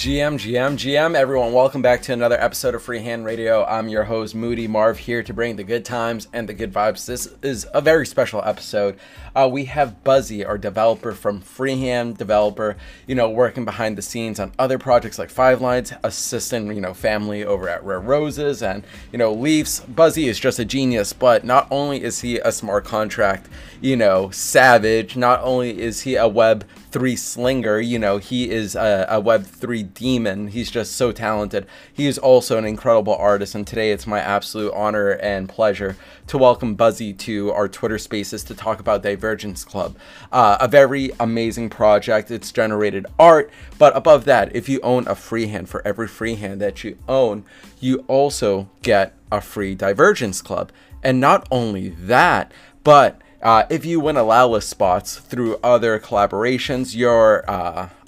GM, everyone, welcome back to another episode of Free Hand Radio. I'm your host, Moody Marv, here to bring the good times and the good vibes. This is a very special episode. We have Buzzy, our developer from Free Hand, working behind the scenes on other projects like Five Lines, assisting, family over at Rare Roses and, Leafs. Buzzy is just a genius, but not only is he a smart contract, savage, not only is he a Web3 slinger, he is a Web3 demon. He's just so talented. He is also an incredible artist, and today it's my absolute honor and pleasure to welcome Buzzy to our Twitter Spaces to talk about Divergence Club, a very amazing project. It's generated art, but above that, if you own a freehand, for every freehand that you own, you also get a free Divergence Club. And not only that, but if you win allow list spots through other collaborations, your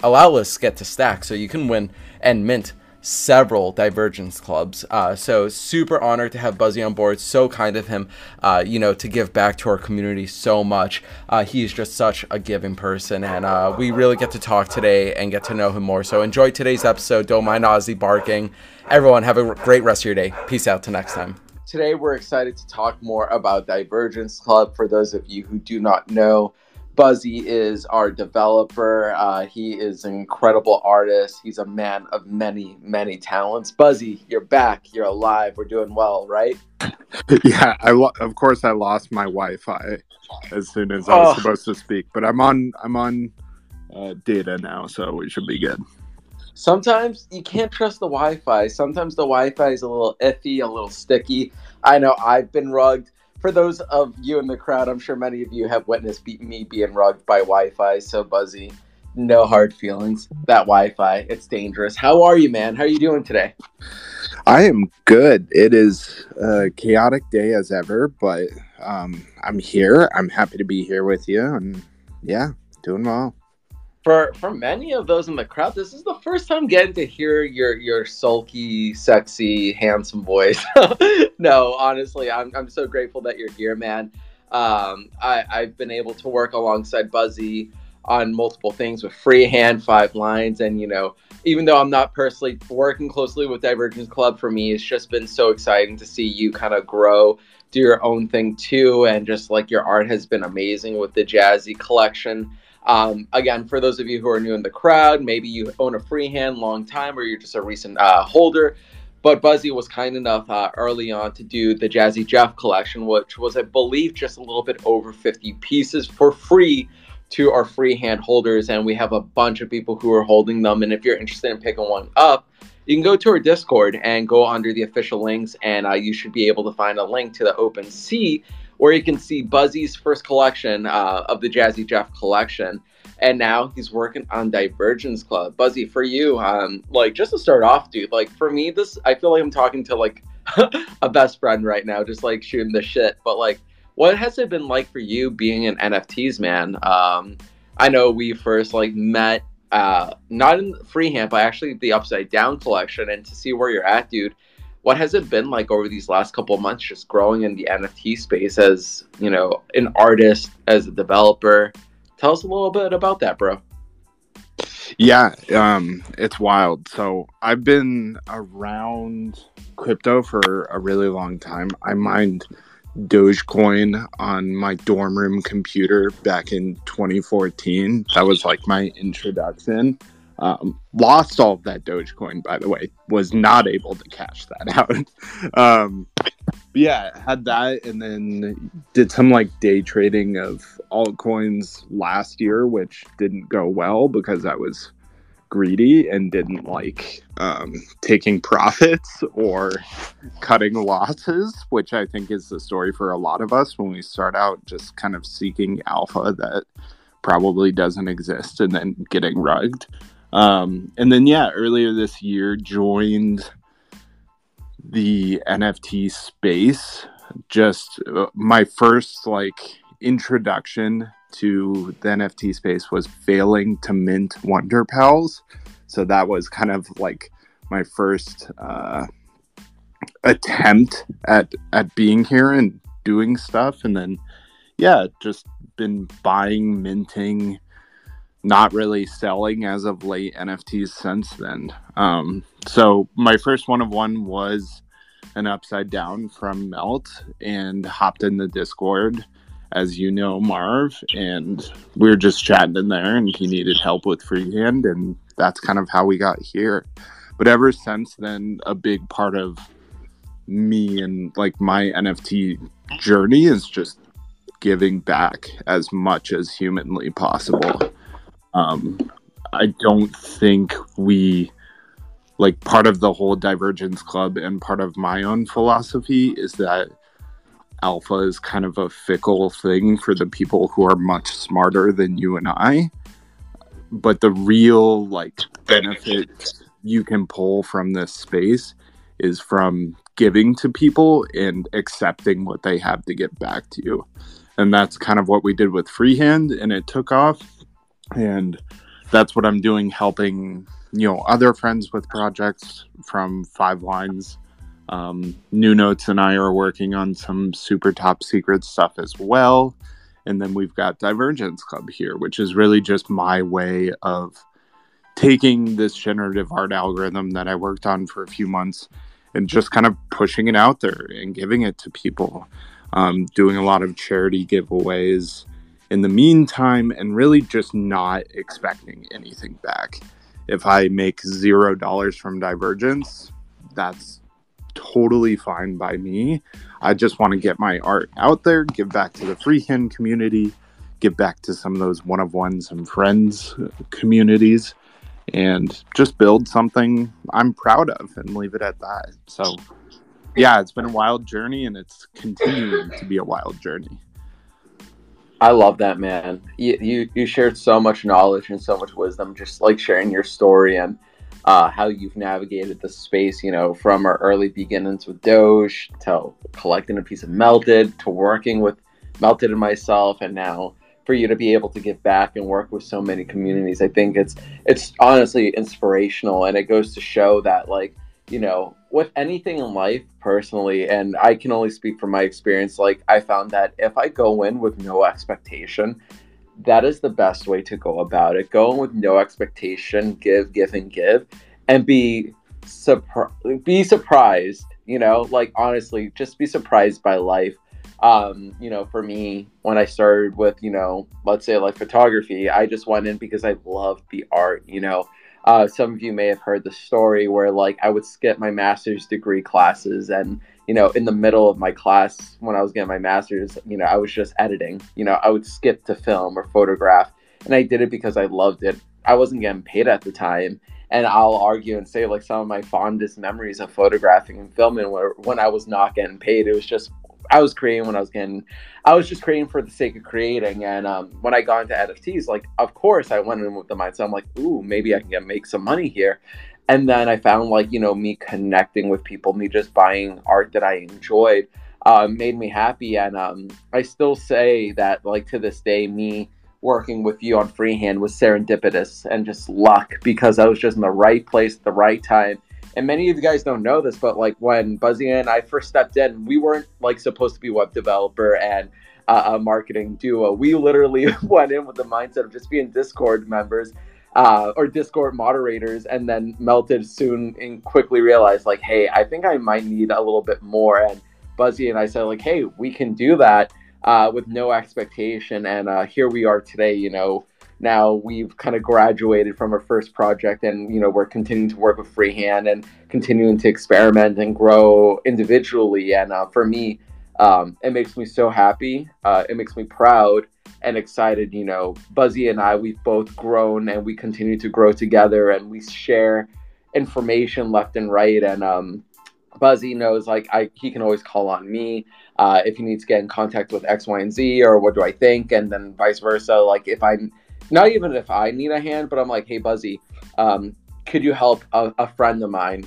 allow lists get to stack, so you can win and mint several Divergence Clubs. So super honored to have Buzzy on board. So kind of him, to give back to our community so much. He is just such a giving person, and we really get to talk today and get to know him more. So enjoy today's episode. Don't mind Ozzy barking. Everyone, have a great rest of your day. Peace out till next time. Today, we're excited to talk more about Divergence Club. For those of you who do not know, Buzzy is our developer. He is an incredible artist. He's a man of many, many talents. Buzzy, you're back. You're alive. We're doing well, right? Yeah, of course I lost my Wi-Fi as soon as I was supposed to speak, but I'm on data now, so we should be good. Sometimes you can't trust the Wi-Fi. Sometimes the Wi-Fi is a little iffy, a little sticky. I know I've been rugged. For those of you in the crowd, I'm sure many of you have witnessed me being rugged by Wi-Fi. So Buzzy, no hard feelings. That Wi-Fi, it's dangerous. How are you, man? How are you doing today? I am good. It is a chaotic day as ever, but I'm here. I'm happy to be here with you, and yeah, doing well. For many of those in the crowd, this is the first time getting to hear your sulky, sexy, handsome voice. No, honestly, I'm so grateful that you're here, man. I've been able to work alongside Buzzy on multiple things with Freehand, Five Lines, and even though I'm not personally working closely with Divergence Club, for me, it's just been so exciting to see you kind of grow, do your own thing too, and just like your art has been amazing with the Jazzy collection. Again, for those of you who are new in the crowd, maybe you own a freehand long time, or you're just a recent holder, but Buzzy was kind enough early on to do the Jazzy Jeff collection, which was, I believe, just a little bit over 50 pieces for free to our freehand holders, and we have a bunch of people who are holding them. And if you're interested in picking one up, you can go to our Discord and go under the official links, and you should be able to find a link to the OpenSea, where you can see Buzzy's first collection of the Jazzy Jeff collection. And now he's working on Divergence Club. Buzzy, for you, just to start off, dude, for me, I feel like I'm talking to a best friend right now, just shooting the shit. But what has it been like for you being in NFTs, man? I know we first met, not in Freehand, but actually the Upside Down collection, and to see where you're at, dude. What has it been like over these last couple of months, just growing in the NFT space as, an artist, as a developer? Tell us a little bit about that, bro. Yeah, it's wild. So I've been around crypto for a really long time. I mined Dogecoin on my dorm room computer back in 2014. That was my introduction. Lost all of that Dogecoin, by the way, was not able to cash that out. Had that, and then did some day trading of altcoins last year, which didn't go well because I was greedy and didn't taking profits or cutting losses, which I think is the story for a lot of us when we start out just kind of seeking alpha that probably doesn't exist and then getting rugged. And then, earlier this year, joined the NFT space. Just my first, introduction to the NFT space was failing to mint Wonder Pals. So that was kind of, my first attempt at being here and doing stuff. And then, just been buying, minting, not really selling as of late NFTs since then. So my first one-of-one was an Upside Down from Melt, and hopped in the Discord, as you know, Marv, and we were just chatting in there, and he needed help with freehand, and that's kind of how we got here. But ever since then, a big part of me and like my NFT journey is just giving back as much as humanly possible. I don't think we, like, part of the whole Divergence Club and part of my own philosophy is that alpha is kind of a fickle thing for the people who are much smarter than you and I. But the real, like, benefit you can pull from this space is from giving to people and accepting what they have to give back to you. And that's kind of what we did with Freehand, and it took off. And that's what I'm doing, helping, you know, other friends with projects from Five Lines. New Notes and I are working on some super top secret stuff as well. And then we've got Divergence Club here, which is really just my way of taking this generative art algorithm that I worked on for a few months and just kind of pushing it out there and giving it to people. Doing a lot of charity giveaways in the meantime, and really just not expecting anything back. If I make $0 from Divergence, that's totally fine by me. I just want to get my art out there, give back to the freehand community, give back to some of those one-of-ones and friends communities, and just build something I'm proud of and leave it at that. So yeah, it's been a wild journey, and it's continuing to be a wild journey. I love that, man. You shared so much knowledge and so much wisdom, just like sharing your story and how you've navigated the space, you know, from our early beginnings with Doge to collecting a piece of Melted to working with Melted and myself, and now for you to be able to give back and work with so many communities. I think it's honestly inspirational, and it goes to show that, like, you know, with anything in life personally, and I can only speak from my experience, like, I found that if I go in with no expectation, that is the best way to go about it. Go in with no expectation, give, and be surprised, you know, like, honestly, just be surprised by life. You know, for me, when I started with, you know, let's say like photography, I just went in because I loved the art, you know. Some of you may have heard the story where, like, I would skip my master's degree classes, and, you know, in the middle of my class when I was getting my master's, you know, I was just editing, you know, I would skip to film or photograph, and I did it because I loved it. I wasn't getting paid at the time, and I'll argue and say, like, some of my fondest memories of photographing and filming were when I was not getting paid. It was just, I was creating when I was getting, I was just creating for the sake of creating. And when I got into NFTs, like, of course I went in with the mindset, I'm like, ooh, maybe I can make some money here. And then I found, like, you know, me connecting with people, me just buying art that I enjoyed, made me happy. And I still say that, like, to this day, me working with you on Freehand was serendipitous and just luck, because I was just in the right place at the right time. And many of you guys don't know this, but, like, when Buzzy and I first stepped in, we weren't, like, supposed to be web developer and a marketing duo. We literally went in with the mindset of just being Discord members or Discord moderators, and then Melted soon and quickly realized, like, hey, I think I might need a little bit more. And Buzzy and I said, like, hey, we can do that with no expectation. And here we are today, you know. Now we've kind of graduated from our first project, and, you know, we're continuing to work with Freehand and continuing to experiment and grow individually. And for me, it makes me so happy. It makes me proud and excited. You know, Buzzy and I, we've both grown, and we continue to grow together, and we share information left and right. And Buzzy knows, like, he can always call on me if he needs to get in contact with X, Y, and Z, or what do I think? And then vice versa. Like, if I'm not even if I need a hand, but I'm like, hey, Buzzy, could you help a friend of mine?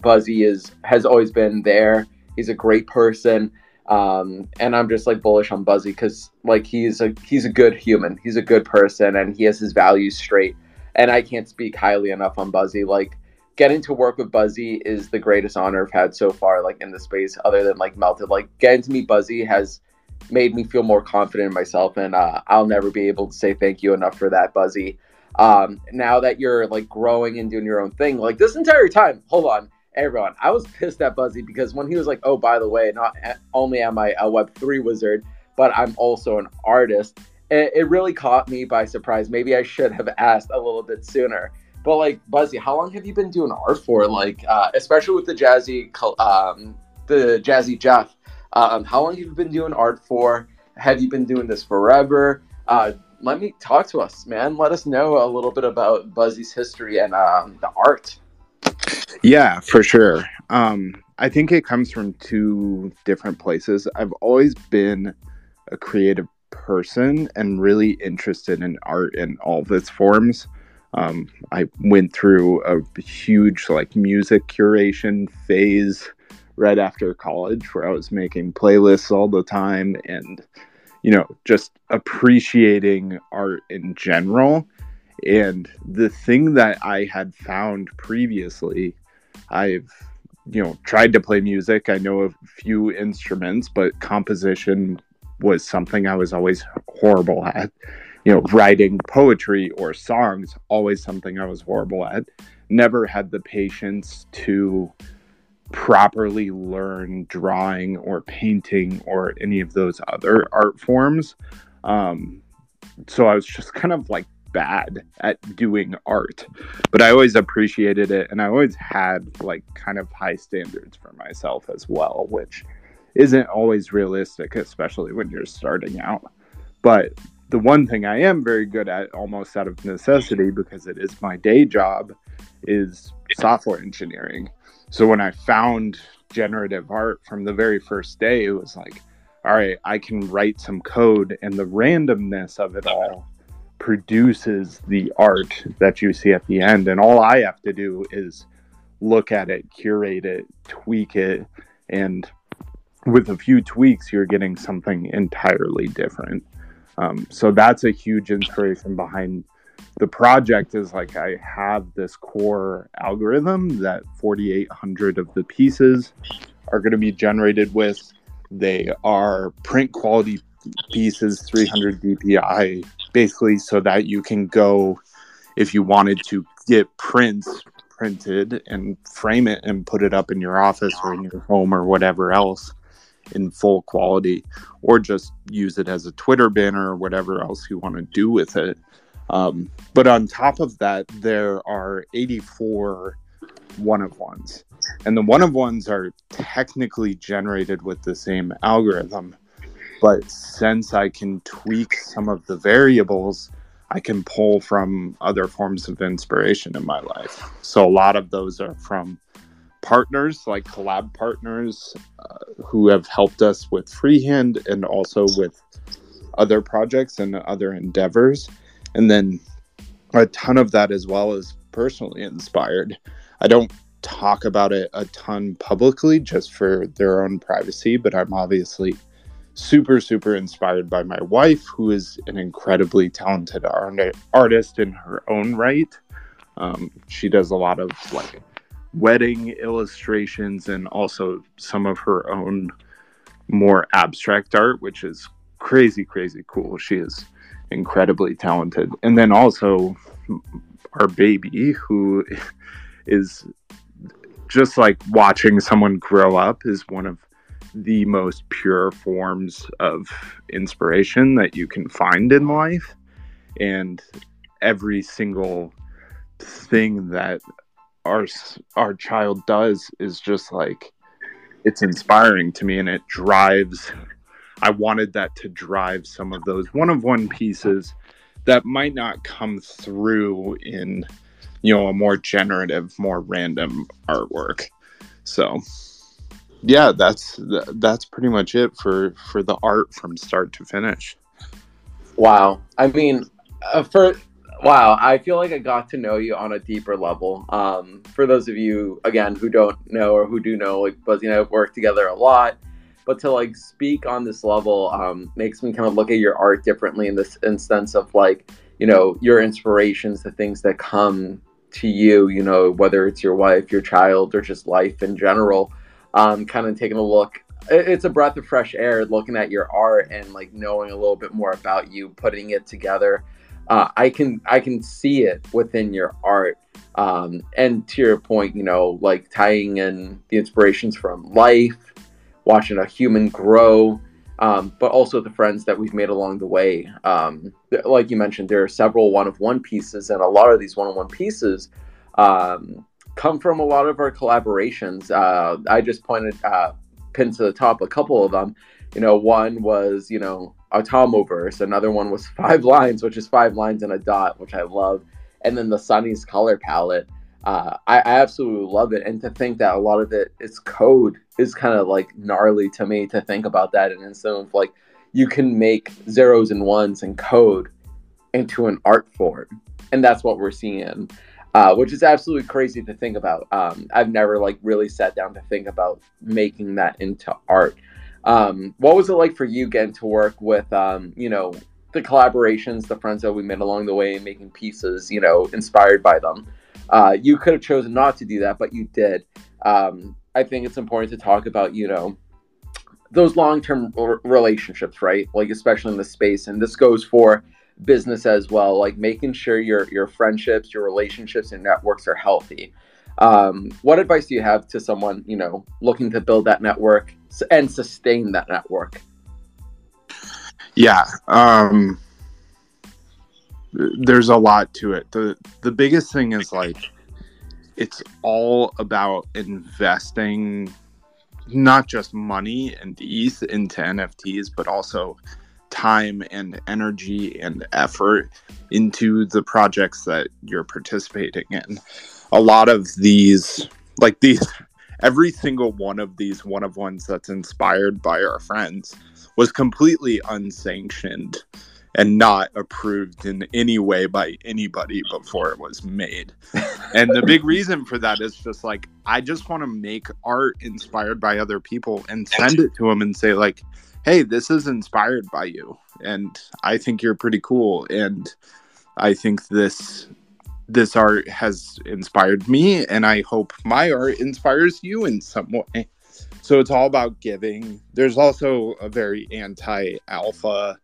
Buzzy has always been there. He's a great person. And I'm just, like, bullish on Buzzy because, like, he's a good human. He's a good person, and he has his values straight. And I can't speak highly enough on Buzzy. Like, getting to work with Buzzy is the greatest honor I've had so far, like, in the space other than, like, Melted. Like, getting to meet Buzzy has made me feel more confident in myself, and I'll never be able to say thank you enough for that, Buzzy. Now that you're like growing and doing your own thing, like this entire time, hold on, everyone, I was pissed at Buzzy because when he was like, oh, by the way, not only am I a Web3 wizard, but I'm also an artist, it really caught me by surprise. Maybe I should have asked a little bit sooner. But like, Buzzy, how long have you been doing art for? Like, especially with the Jazzy Jeff, how long have you been doing art for? Have you been doing this forever? Let me talk to us, man. Let us know a little bit about Buzzy's history and the art. Yeah, for sure. I think it comes from two different places. I've always been a creative person and really interested in art in all of its forms. I went through a huge like music curation phase right after college where I was making playlists all the time and, you know, just appreciating art in general. And the thing that I had found previously, I've, you know, tried to play music. I know a few instruments, but composition was something I was always horrible at. You know, writing poetry or songs, always something I was horrible at. Never had the patience to properly learn drawing or painting or any of those other art forms. So I was just kind of like bad at doing art, but I always appreciated it. And I always had like kind of high standards for myself as well, which isn't always realistic, especially when you're starting out. But the one thing I am very good at, almost out of necessity because it is my day job, is software engineering. So when I found generative art from the very first day, it was like, all right, I can write some code and the randomness of it all produces the art that you see at the end. And all I have to do is look at it, curate it, tweak it. And with a few tweaks, you're getting something entirely different. So that's a huge inspiration behind the project, is like I have this core algorithm that 4,800 of the pieces are going to be generated with. They are print quality pieces, 300 DPI, basically, so that you can go, if you wanted to, get prints printed and frame it and put it up in your office or in your home or whatever else in full quality, or just use it as a Twitter banner or whatever else you want to do with it. But on top of that, there are 84 one-of-ones. And the one-of-ones are technically generated with the same algorithm. But since I can tweak some of the variables, I can pull from other forms of inspiration in my life. So a lot of those are from partners, like collab partners who have helped us with Free Hand and also with other projects and other endeavors. And then a ton of that as well is personally inspired. I don't talk about it a ton publicly just for their own privacy, but I'm obviously super, super inspired by my wife, who is an incredibly talented artist in her own right. She does a lot of like wedding illustrations and also some of her own more abstract art, which is crazy, crazy cool. She is incredibly talented. And then also our baby, who is just like watching someone grow up, is one of the most pure forms of inspiration that you can find in life. And every single thing that our child does is just like, it's inspiring to me, and it drives, I wanted that to drive some of those one-of-one pieces that might not come through in, you know, a more generative, more random artwork. So yeah, that's pretty much it for the art from start to finish. Wow. I mean, wow, I feel like I got to know you on a deeper level. For those of you, again, who don't know or who do know, like, Buzzy and I have worked together a lot. But to like speak on this level makes me kind of look at your art differently in this instance of like, you know, your inspirations, the things that come to you, you know, whether it's your wife, your child, or just life in general, kind of taking a look it's a breath of fresh air looking at your art and like knowing a little bit more about you, putting it together. I can see it within your art. And to your point, you know, like tying in the inspirations from life, watching a human grow, but also the friends that we've made along the way. Like you mentioned, there are several one-of-one pieces, and a lot of these one-of-one pieces come from a lot of our collaborations. I just pointed pin to the top a couple of them. You know, one was, you know, Otomoverse. Another one was Five Lines, which is 5 lines and a dot, which I love. And then the Sunny's color palette. I absolutely love it. And to think that a lot of it is code is kind of like gnarly to me to think about that. And instead of like, you can make zeros and ones and code into an art form. And that's what we're seeing, which is absolutely crazy to think about. I've never like really sat down to think about making that into art. What was it like for you getting to work with, you know, the collaborations, the friends that we met along the way and making pieces, you know, inspired by them? You could have chosen not to do that, but you did. I think it's important to talk about, you know, those long-term relationships, right? Like, especially in the space, and this goes for business as well, like making sure your friendships, your relationships and networks are healthy. What advice do you have to someone, you know, looking to build that network and sustain that network? Yeah. There's a lot to it. The biggest thing is like, it's all about investing not just money and ETH into NFTs, but also time and energy and effort into the projects that you're participating in. A lot of these, like these, every single one of these one-of-ones that's inspired by our friends was completely unsanctioned and not approved in any way by anybody before it was made. And the big reason for that is just like, I just want to make art inspired by other people and send it to them and say like, hey, this is inspired by you. And I think you're pretty cool. And I think this art has inspired me, and I hope my art inspires you in some way. So it's all about giving. There's also a very anti-alpha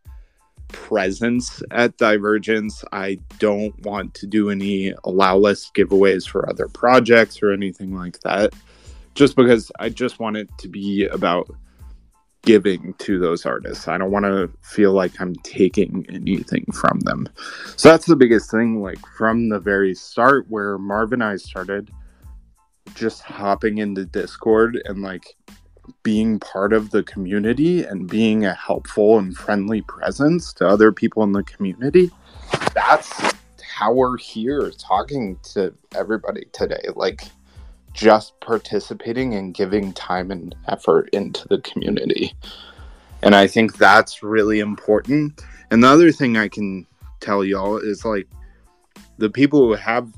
presence at Divergence. I don't want to do any allow list giveaways for other projects or anything like that, just because I just want it to be about giving to those artists. I don't want to feel like I'm taking anything from them. So that's the biggest thing, like from the very start where Marv and I started just hopping into Discord and like being part of the community and being a helpful and friendly presence to other people in the community. That's how we're here talking to everybody today, like just participating and giving time and effort into the community. And I think that's really important. And the other thing I can tell y'all is like the people who have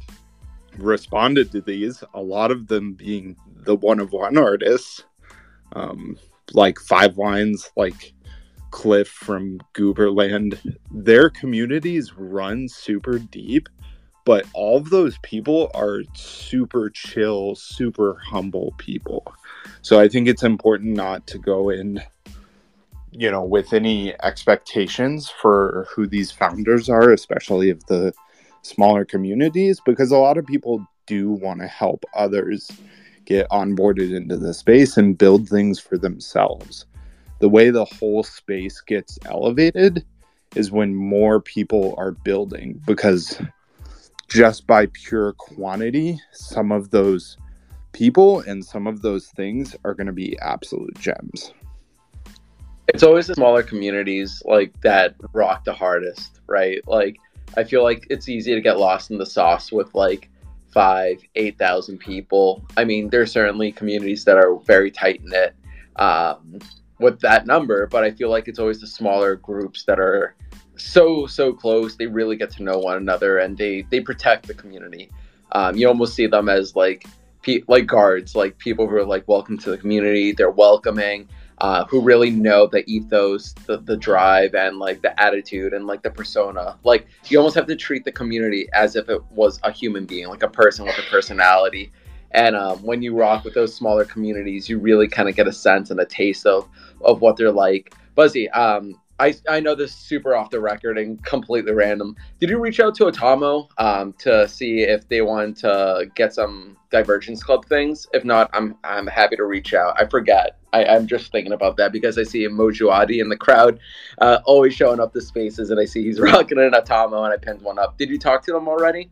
responded to these, a lot of them being the one-of-one artists, like Five Lines, like Cliff from Gooberland, their communities run super deep, but all of those people are super chill, super humble people. So I think it's important not to go in, you know, with any expectations for who these founders are, especially of the smaller communities, because a lot of people do want to help others get onboarded into the space and build things for themselves. The way the whole space gets elevated is when more people are building, because just by pure quantity, some of those people and some of those things are going to be absolute gems. It's always the smaller communities like that rock the hardest, right? Like I feel like it's easy to get lost in the sauce with like 5,000-8,000 people. I mean, there's certainly communities that are very tight-knit with that number, but I feel like it's always the smaller groups that are so close. They really get to know one another, and they protect the community. You almost see them as like guards, like people who are like welcome to the community. They're welcoming, who really know the ethos, the drive, and like the attitude and like the persona. Like you almost have to treat the community as if it was a human being, like a person with a personality. And when you rock with those smaller communities, you really kind of get a sense and a taste of what they're like. Buzzy, I know this is super off the record and completely random. Did you reach out to Otomo to see if they wanted to get some Divergence Club things? If not, I'm happy to reach out. I forget. I'm just thinking about that because I see Mojuadi in the crowd always showing up to spaces, and I see he's rocking an Otomo, and I pinned one up. Did you talk to them already?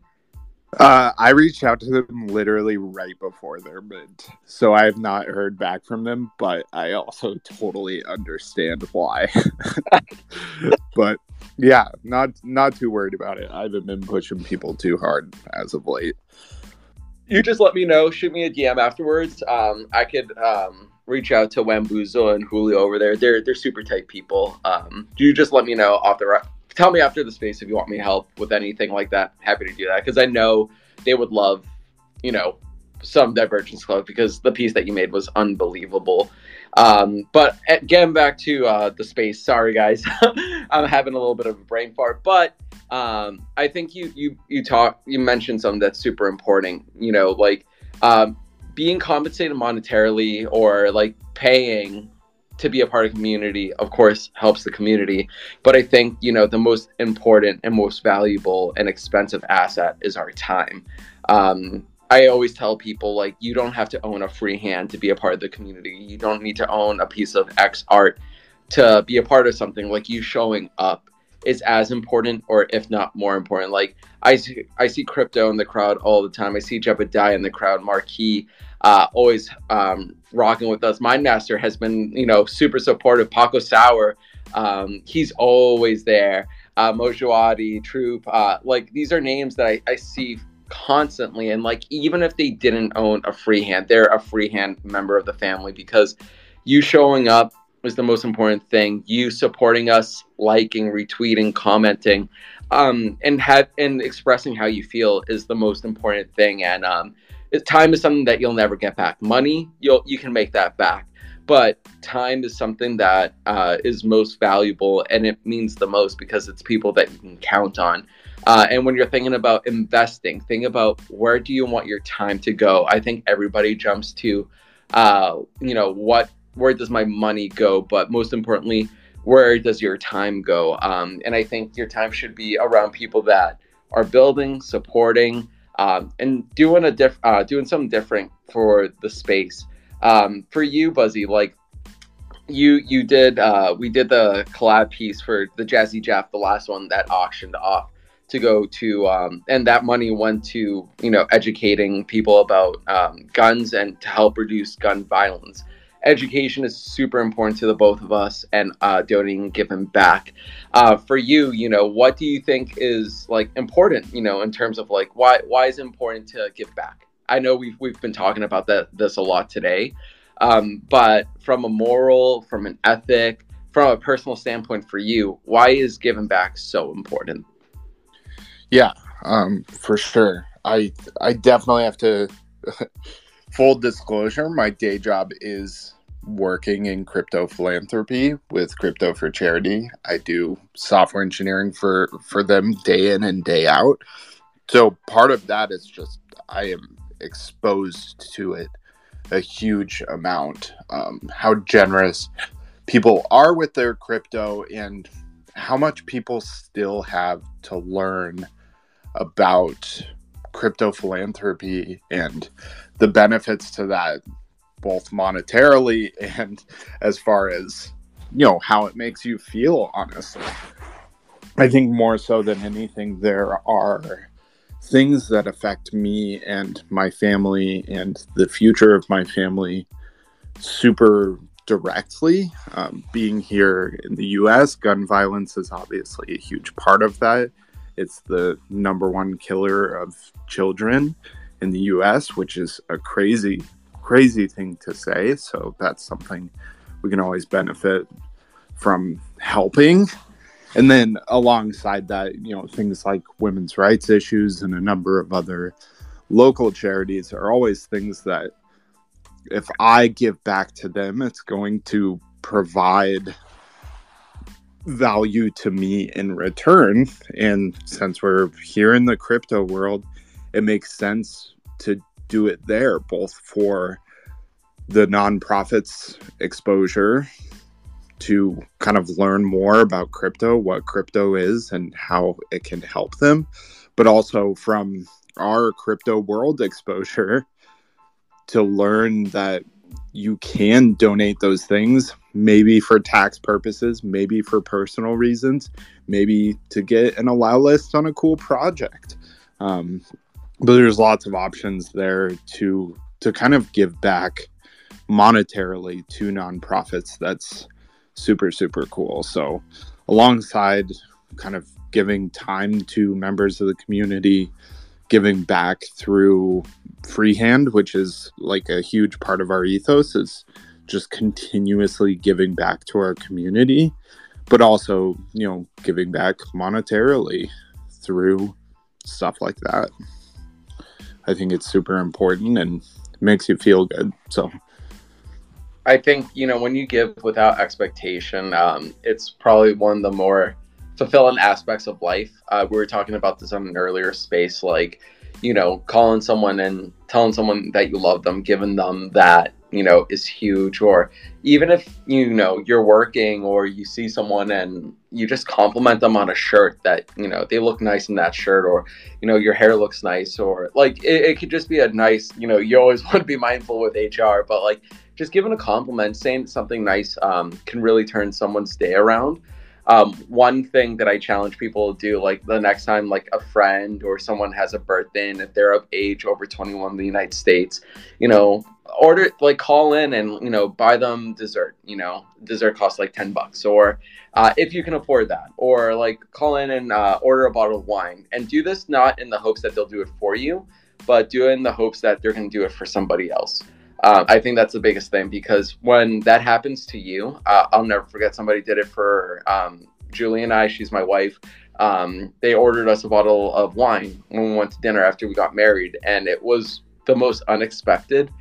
I reached out to them literally right before their mint, so I have not heard back from them, but I also totally understand why. But yeah, not too worried about it. I haven't been pushing people too hard as of late. You just let me know, shoot me a DM afterwards. I could reach out to Wambuzo and Julio over there. They're super tight people. You just let me know off the record. Tell me after the space if you want me help with anything like that. Happy to do that, because I know they would love, you know, some Divergence Club, because the piece that you made was unbelievable. But getting back to the space, sorry guys, I'm having a little bit of a brain fart. But I think you mentioned something that's super important. You know, like being compensated monetarily or like paying to be a part of community, of course, helps the community. But I think, you know, the most important and most valuable and expensive asset is our time. I always tell people, like, you don't have to own a free hand to be a part of the community. You don't need to own a piece of X art to be a part of something. Like, you showing up is as important, or if not more important. Like, I see Crypto in the crowd all the time. I see Jebediah in the crowd, Marquis, always rocking with us. Mindmaster has been, you know, super supportive. Paco Sauer, he's always there. Mojuadi, Troop, like, these are names that I see constantly. And like, even if they didn't own a free hand, they're a free hand member of the family, because you showing up is the most important thing. You supporting us, liking, retweeting, commenting, and expressing how you feel is the most important thing. And time is something that you'll never get back. Money, you can make that back, but time is something that is most valuable, and it means the most because it's people that you can count on. And when you're thinking about investing, think about where do you want your time to go. I think everybody jumps to, you know, where does my money go? But most importantly, where does your time go? And I think your time should be around people that are building, supporting, and doing something different for the space. For you, Buzzy, like we did the collab piece for the Jazzy Jeff, the last one that auctioned off to go to, and that money went to, you know, educating people about guns and to help reduce gun violence. Education is super important to the both of us, and donating and giving back. For you, you know, what do you think is like important, you know, in terms of like why is it important to give back? I know we've been talking about this a lot today, but from a moral, from an ethic, from a personal standpoint for you, why is giving back so important? Yeah, for sure. I definitely have to full disclosure, my day job is working in crypto philanthropy with Crypto for Charity. I do software engineering for them day in and day out. So part of that is just I am exposed to it a huge amount, how generous people are with their crypto and how much people still have to learn about crypto philanthropy and the benefits to that, both monetarily and as far as, you know, how it makes you feel, honestly. I think more so than anything, there are things that affect me and my family and the future of my family super directly. Being here in the US, gun violence is obviously a huge part of that. It's the #1 killer of children in the US, which is a crazy, crazy thing to say. So that's something we can always benefit from helping. And then alongside that, you know, things like women's rights issues and a number of other local charities are always things that if I give back to them, it's going to provide value to me in return. And since we're here in the crypto world, it makes sense to do it there, both for the nonprofits exposure to kind of learn more about crypto, what crypto is and how it can help them, but also from our crypto world exposure to learn that you can donate those things, maybe for tax purposes, maybe for personal reasons, maybe to get an allow list on a cool project. But there's lots of options there to kind of give back monetarily to nonprofits. That's super, super cool. So alongside kind of giving time to members of the community, giving back through Free Hand, which is like a huge part of our ethos, is just continuously giving back to our community, but also, you know, giving back monetarily through stuff like that. I think it's super important and makes you feel good. So I think, you know, when you give without expectation, it's probably one of the more fulfilling aspects of life. We were talking about this on an earlier space, like, you know, calling someone and telling someone that you love them, giving them that, you know, is huge. Or even if, you know, you're working or you see someone and you just compliment them on a shirt that, you know, they look nice in that shirt, or, you know, your hair looks nice, or like it could just be a nice, you know, you always want to be mindful with HR, but like just giving a compliment, saying something nice can really turn someone's day around. One thing that I challenge people to do, like the next time like a friend or someone has a birthday and if they're of age over 21 in the United States, you know, order, like call in and, you know, buy them dessert. You know, dessert costs like $10, or if you can afford that, or like call in and order a bottle of wine, and do this not in the hopes that they'll do it for you, but do it in the hopes that they're going to do it for somebody else. I think that's the biggest thing, because when that happens to you, I'll never forget, somebody did it for Julie and I, she's my wife. They ordered us a bottle of wine when we went to dinner after we got married. And it was the most unexpected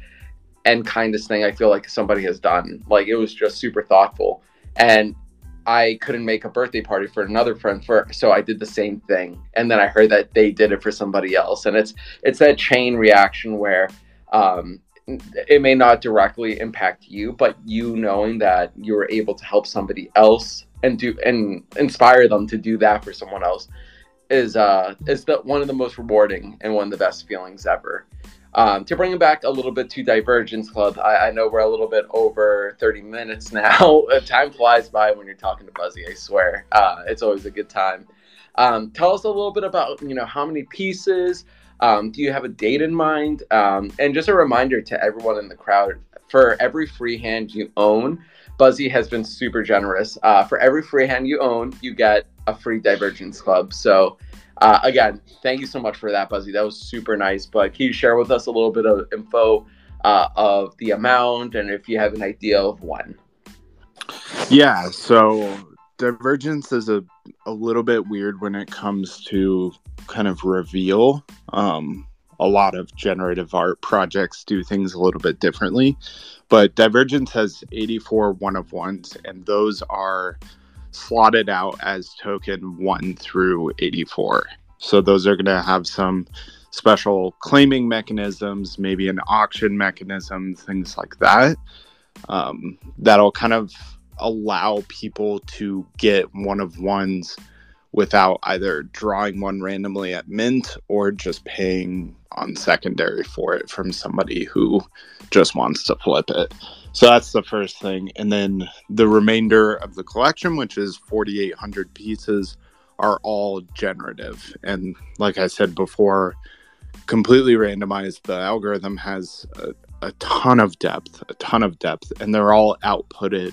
and kindest thing I feel like somebody has done. Like, it was just super thoughtful. And I couldn't make a birthday party for another friend, so I did the same thing. And then I heard that they did it for somebody else. And it's that chain reaction where, it may not directly impact you, but you knowing that you were able to help somebody else and inspire them to do that for someone else is one of the most rewarding and one of the best feelings ever. To bring it back a little bit to Divergence Club, I know we're a little bit over 30 minutes now. Time flies by when you're talking to Buzzy, I swear. It's always a good time. Tell us a little bit about, you know, how many pieces. Do you have a date in mind? And just a reminder to everyone in the crowd, for every Free Hand you own, Buzzy has been super generous. For every Free Hand you own, you get a free Divergence Club. So again, thank you so much for that, Buzzy. That was super nice. But can you share with us a little bit of info of the amount and if you have an idea of when? Yeah, so Divergence is a little bit weird when it comes to kind of reveal. A lot of generative art projects do things a little bit differently, but Divergence has 84 one-of-ones, and those are slotted out as token 1 through 84. So those are going to have some special claiming mechanisms, maybe an auction mechanism, things like that. That'll kind of allow people to get one-of-ones without either drawing one randomly at mint or just paying on secondary for it from somebody who just wants to flip it. So that's the first thing. And then the remainder of the collection, which is 4,800 pieces, are all generative. And like I said before, completely randomized. The algorithm has a ton of depth, and they're all outputted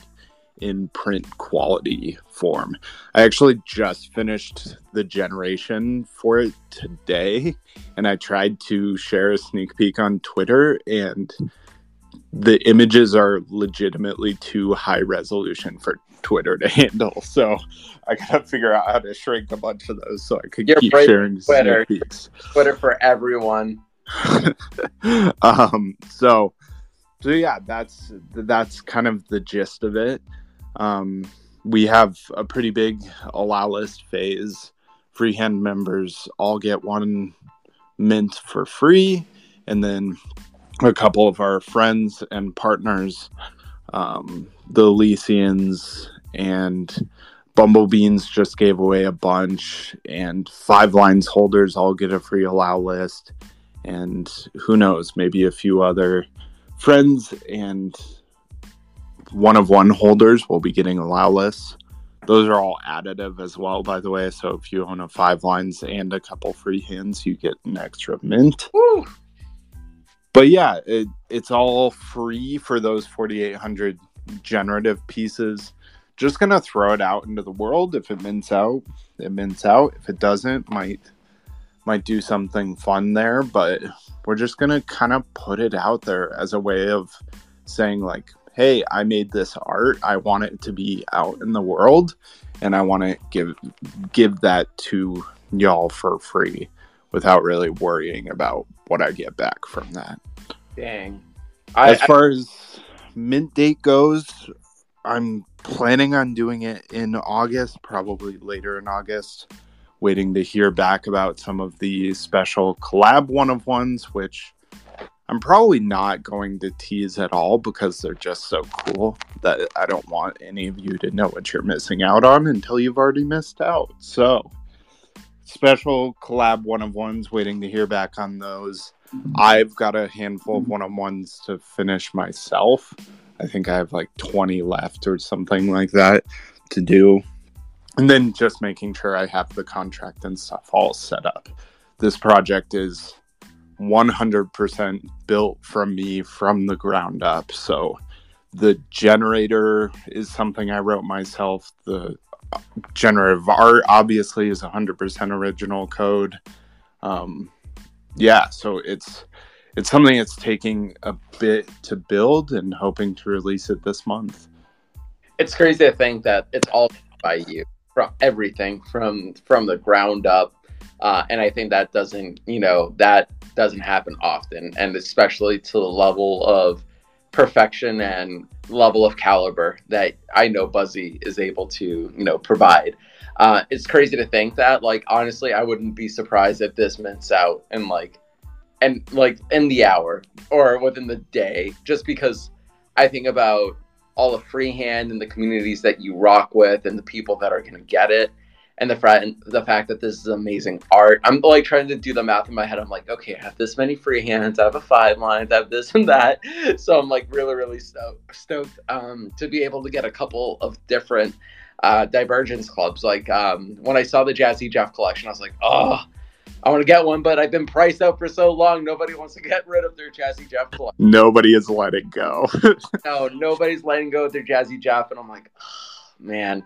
in print quality form. I actually just finished the generation for it today, and I tried to share a sneak peek on Twitter, and the images are legitimately too high resolution for Twitter to handle. So I gotta figure out how to shrink a bunch of those so I could keep sharing Twitter sneak peeks. Twitter for everyone. So yeah, that's kind of the gist of it. We have a pretty big allow list phase. Free Hand members all get one mint for free, And then a couple of our friends and partners, the Elysians and Bumblebeans just gave away a bunch, and 5 Lines holders all get a free allow list, and who knows, maybe a few other friends and 1 of 1 holders will be getting allow lists. Those are all additive as well, by the way. So if you own a 5 Lines and a couple free hands, you get an extra mint. Woo! But yeah, it's all free for those 4,800 generative pieces. Just going to throw it out into the world. If it mints out, it mints out. If it doesn't, might do something fun there. But we're just going to kind of put it out there as a way of saying, like, hey, I made this art. I want it to be out in the world, and I want to give that to y'all for free without really worrying about what I get back from that. Dang. As far as mint date goes, I'm planning on doing it in August, probably later in August, waiting to hear back about some of the special collab 1 of 1s, which I'm probably not going to tease at all because they're just so cool that I don't want any of you to know what you're missing out on until you've already missed out. So, special collab 1 of 1s, waiting to hear back on those. I've got a handful of 1 of 1s to finish myself. I think I have like 20 left or something like that to do. And then just making sure I have the contract and stuff all set up. This project is 100% built from me from the ground up. So the generator is something I wrote myself. The generative art obviously is 100% original code. So it's something that's taking a bit to build and hoping to release it this month. It's crazy to think that it's all by you, from everything from the ground up. And I think that doesn't happen often, and especially to the level of perfection and level of caliber that I know Buzzy is able to, provide. It's crazy to think that, like, honestly, I wouldn't be surprised if this mints out in in the hour or within the day, just because I think about all the freehand and the communities that you rock with and the people that are going to get it. And the fact that this is amazing art. I'm like trying to do the math in my head. I'm like, okay, I have this many free hands. I have a 5 lines. I have this and that. So I'm like really, really stoked to be able to get a couple of different Divergence Clubs. Like when I saw the Jazzy Jeff collection, I was like, oh, I want to get one, but I've been priced out for so long. Nobody wants to get rid of their Jazzy Jeff collection. Nobody is letting go. No, nobody's letting go of their Jazzy Jeff. And I'm like, oh, man.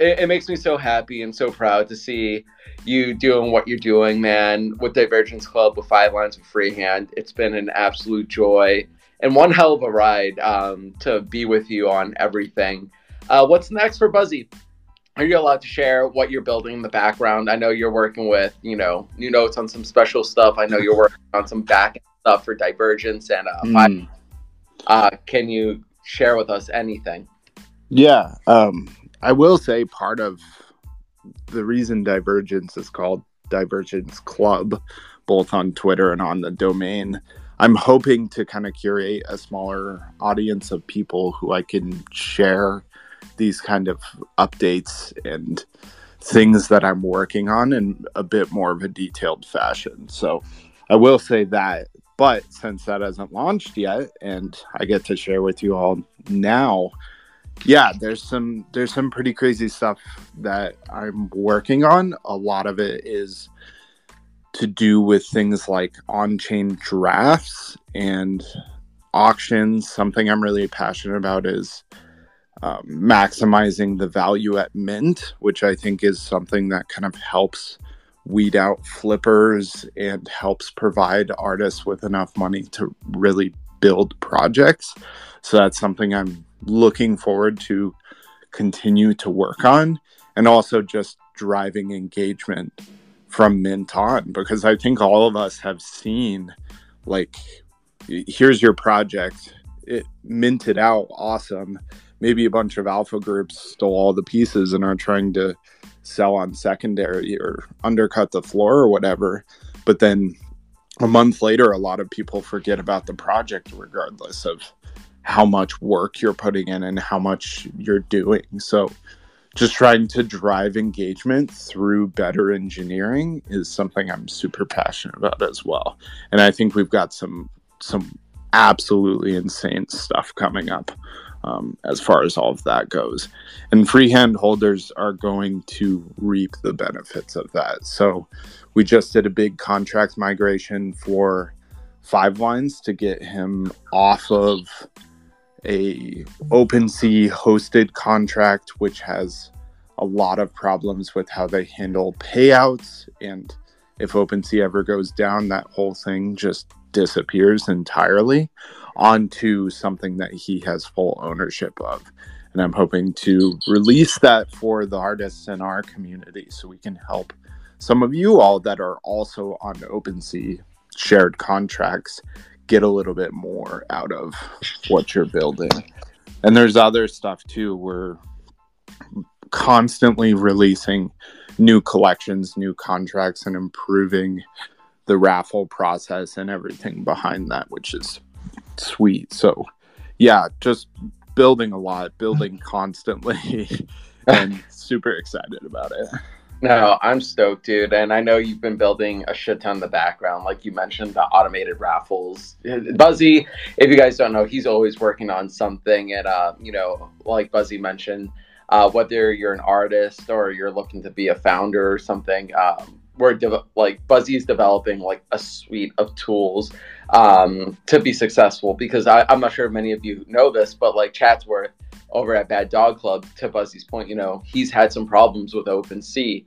It makes me so happy and so proud to see you doing what you're doing, man, with Divergence Club, with 5 Lines, with Freehand. It's been an absolute joy and one hell of a ride to be with you on everything. What's next for Buzzy? Are you allowed to share what you're building in the background? I know you're working with, new notes on some special stuff. I know you're working on some back-end stuff for Divergence and 5. Can you share with us anything? Yeah, I will say part of the reason Divergence is called Divergence Club, both on Twitter and on the domain, I'm hoping to kind of curate a smaller audience of people who I can share these kind of updates and things that I'm working on in a bit more of a detailed fashion. So I will say that, but since that hasn't launched yet and I get to share with you all now, yeah, there's some pretty crazy stuff that I'm working on. A lot of it is to do with things like on-chain drafts and auctions. Something I'm really passionate about is maximizing the value at mint, which I think is something that kind of helps weed out flippers and helps provide artists with enough money to really build projects. So that's something I'm looking forward to continue to work on, and also just driving engagement from mint on, because I think all of us have seen, like, here's your project, it minted out, awesome, maybe a bunch of alpha groups stole all the pieces and are trying to sell on secondary or undercut the floor or whatever, but then a month later, a lot of people forget about the project, regardless of how much work you're putting in and how much you're doing. So just trying to drive engagement through better engineering is something I'm super passionate about as well. And I think we've got some absolutely insane stuff coming up as far as all of that goes. And free hand holders are going to reap the benefits of that. So we just did a big contract migration for Five Lines to get him off of a OpenSea hosted contract, which has a lot of problems with how they handle payouts. And if OpenSea ever goes down, that whole thing just disappears entirely, onto something that he has full ownership of. And I'm hoping to release that for the artists in our community so we can help some of you all that are also on OpenSea shared contracts get a little bit more out of what you're building. And there's other stuff too. We're constantly releasing new collections, new contracts, and improving the raffle process and everything behind that, which is sweet. So yeah, just building a lot, building constantly, and super excited about it. No, I'm stoked, dude. And I know you've been building a shit ton in the background. Like you mentioned, the automated raffles. Buzzy, if you guys don't know, he's always working on something. And, you know, like Buzzy mentioned, whether you're an artist or you're looking to be a founder or something, Buzzy's developing like a suite of tools to be successful, because I'm not sure if many of you know this, but like Chatsworth over at Bad Dog Club, to Buzzy's point, you know, he's had some problems with OpenSea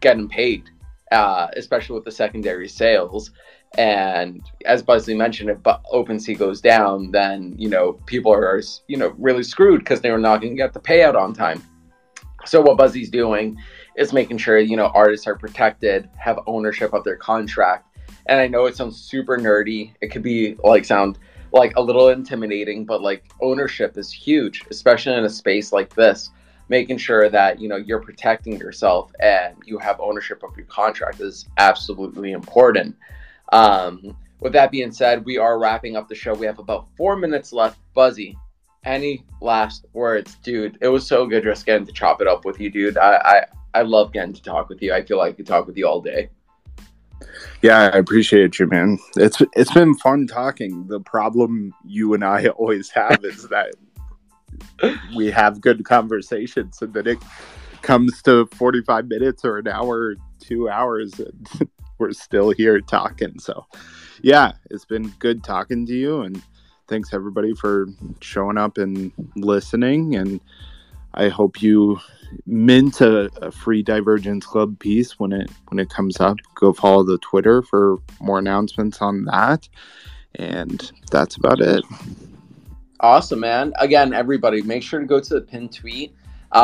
getting paid, especially with the secondary sales. And as Buzzy mentioned, if OpenSea goes down, then, you know, people are, you know, really screwed because they were not going to get the payout on time. So what Buzzy's doing is making sure, you know, artists are protected, have ownership of their contract. And I know it sounds super nerdy. It could be like sound like a little intimidating, but like ownership is huge, especially in a space like this. Making sure that, you know, you're protecting yourself and you have ownership of your contract is absolutely important. With that being said, we are wrapping up the show. We have about 4 minutes left. Buzzy, any last words? Dude, it was so good just getting to chop it up with you, dude. I love getting to talk with you. I feel like I could talk with you all day. Yeah, I appreciate you, man. It's been fun talking. The problem you and I always have is that we have good conversations, and then it comes to 45 minutes or an hour, 2 hours, and we're still here talking. So yeah, it's been good talking to you, and thanks everybody for showing up and listening. And I hope you mint a free Divergence Club piece when it comes up. Go follow the Twitter for more announcements on that. And that's about it. Awesome, man. Again, everybody, make sure to go to the pinned tweet.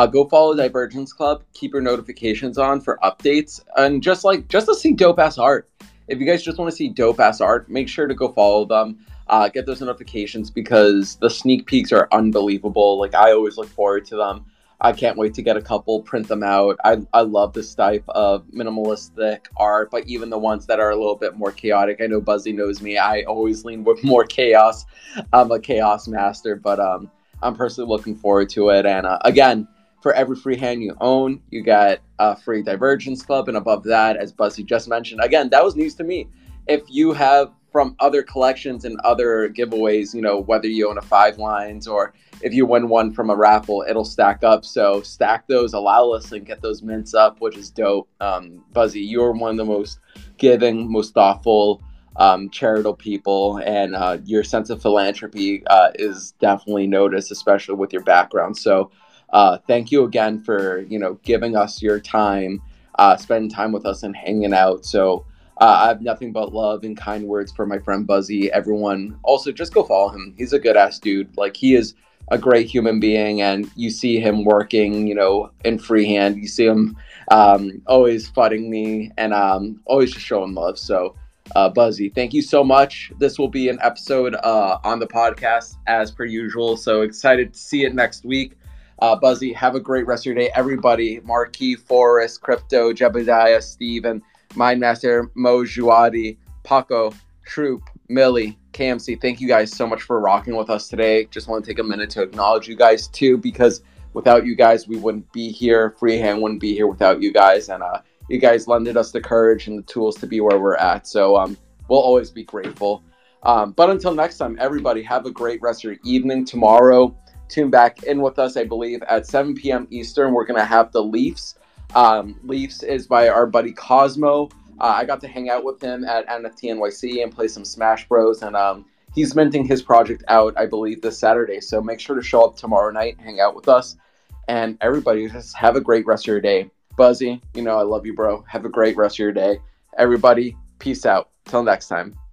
Go follow Divergence Club. Keep your notifications on for updates. And just to see dope-ass art. If you guys just want to see dope-ass art, make sure to go follow them. Get those notifications, because the sneak peeks are unbelievable. Like, I always look forward to them. I can't wait to get a couple, print them out. I love this type of minimalistic art, but even the ones that are a little bit more chaotic. I know Buzzy knows me. I always lean with more chaos. I'm a chaos master, but I'm personally looking forward to it. And again, for every free hand you own, you get a free Divergence Club. And above that, as Buzzy just mentioned, again, that was news to me. If you have from other collections and other giveaways, you know, whether you own a Five Lines or if you win one from a raffle, it'll stack up. So stack those, allow us, and get those mints up, which is dope. Buzzy, you're one of the most giving, most thoughtful, charitable people, and your sense of philanthropy is definitely noticed, especially with your background. So thank you again for, you know, giving us your time, spending time with us and hanging out. So I have nothing but love and kind words for my friend Buzzy. Everyone, also just go follow him. He's a good ass dude. Like, he is a great human being, and you see him working, you know, in freehand. You see him always fudding me, and always just showing love. So Buzzy, thank you so much. This will be an episode on the podcast as per usual. So excited to see it next week. Buzzy, have a great rest of your day. Everybody, Marquis, Forrest, Crypto, Jebediah, Steven, Mindmaster, Mo Jouadi, Paco, Troop, Millie, KMC, thank you guys so much for rocking with us today. Just want to take a minute to acknowledge you guys too, because without you guys, we wouldn't be here. Free Hand wouldn't be here without you guys. And you guys lended us the courage and the tools to be where we're at. So we'll always be grateful. But until next time, everybody, have a great rest of your evening. Tomorrow, tune back in with us, I believe, at 7 p.m. Eastern. We're going to have the Leafs. Leafs is by our buddy Cosmo. I got to hang out with him at NFT NYC and play some Smash Bros. And he's minting his project out, I believe, this Saturday. So make sure to show up tomorrow night, hang out with us. And everybody, just have a great rest of your day. Buzzy, you know I love you, bro. Have a great rest of your day. Everybody, peace out. Till next time.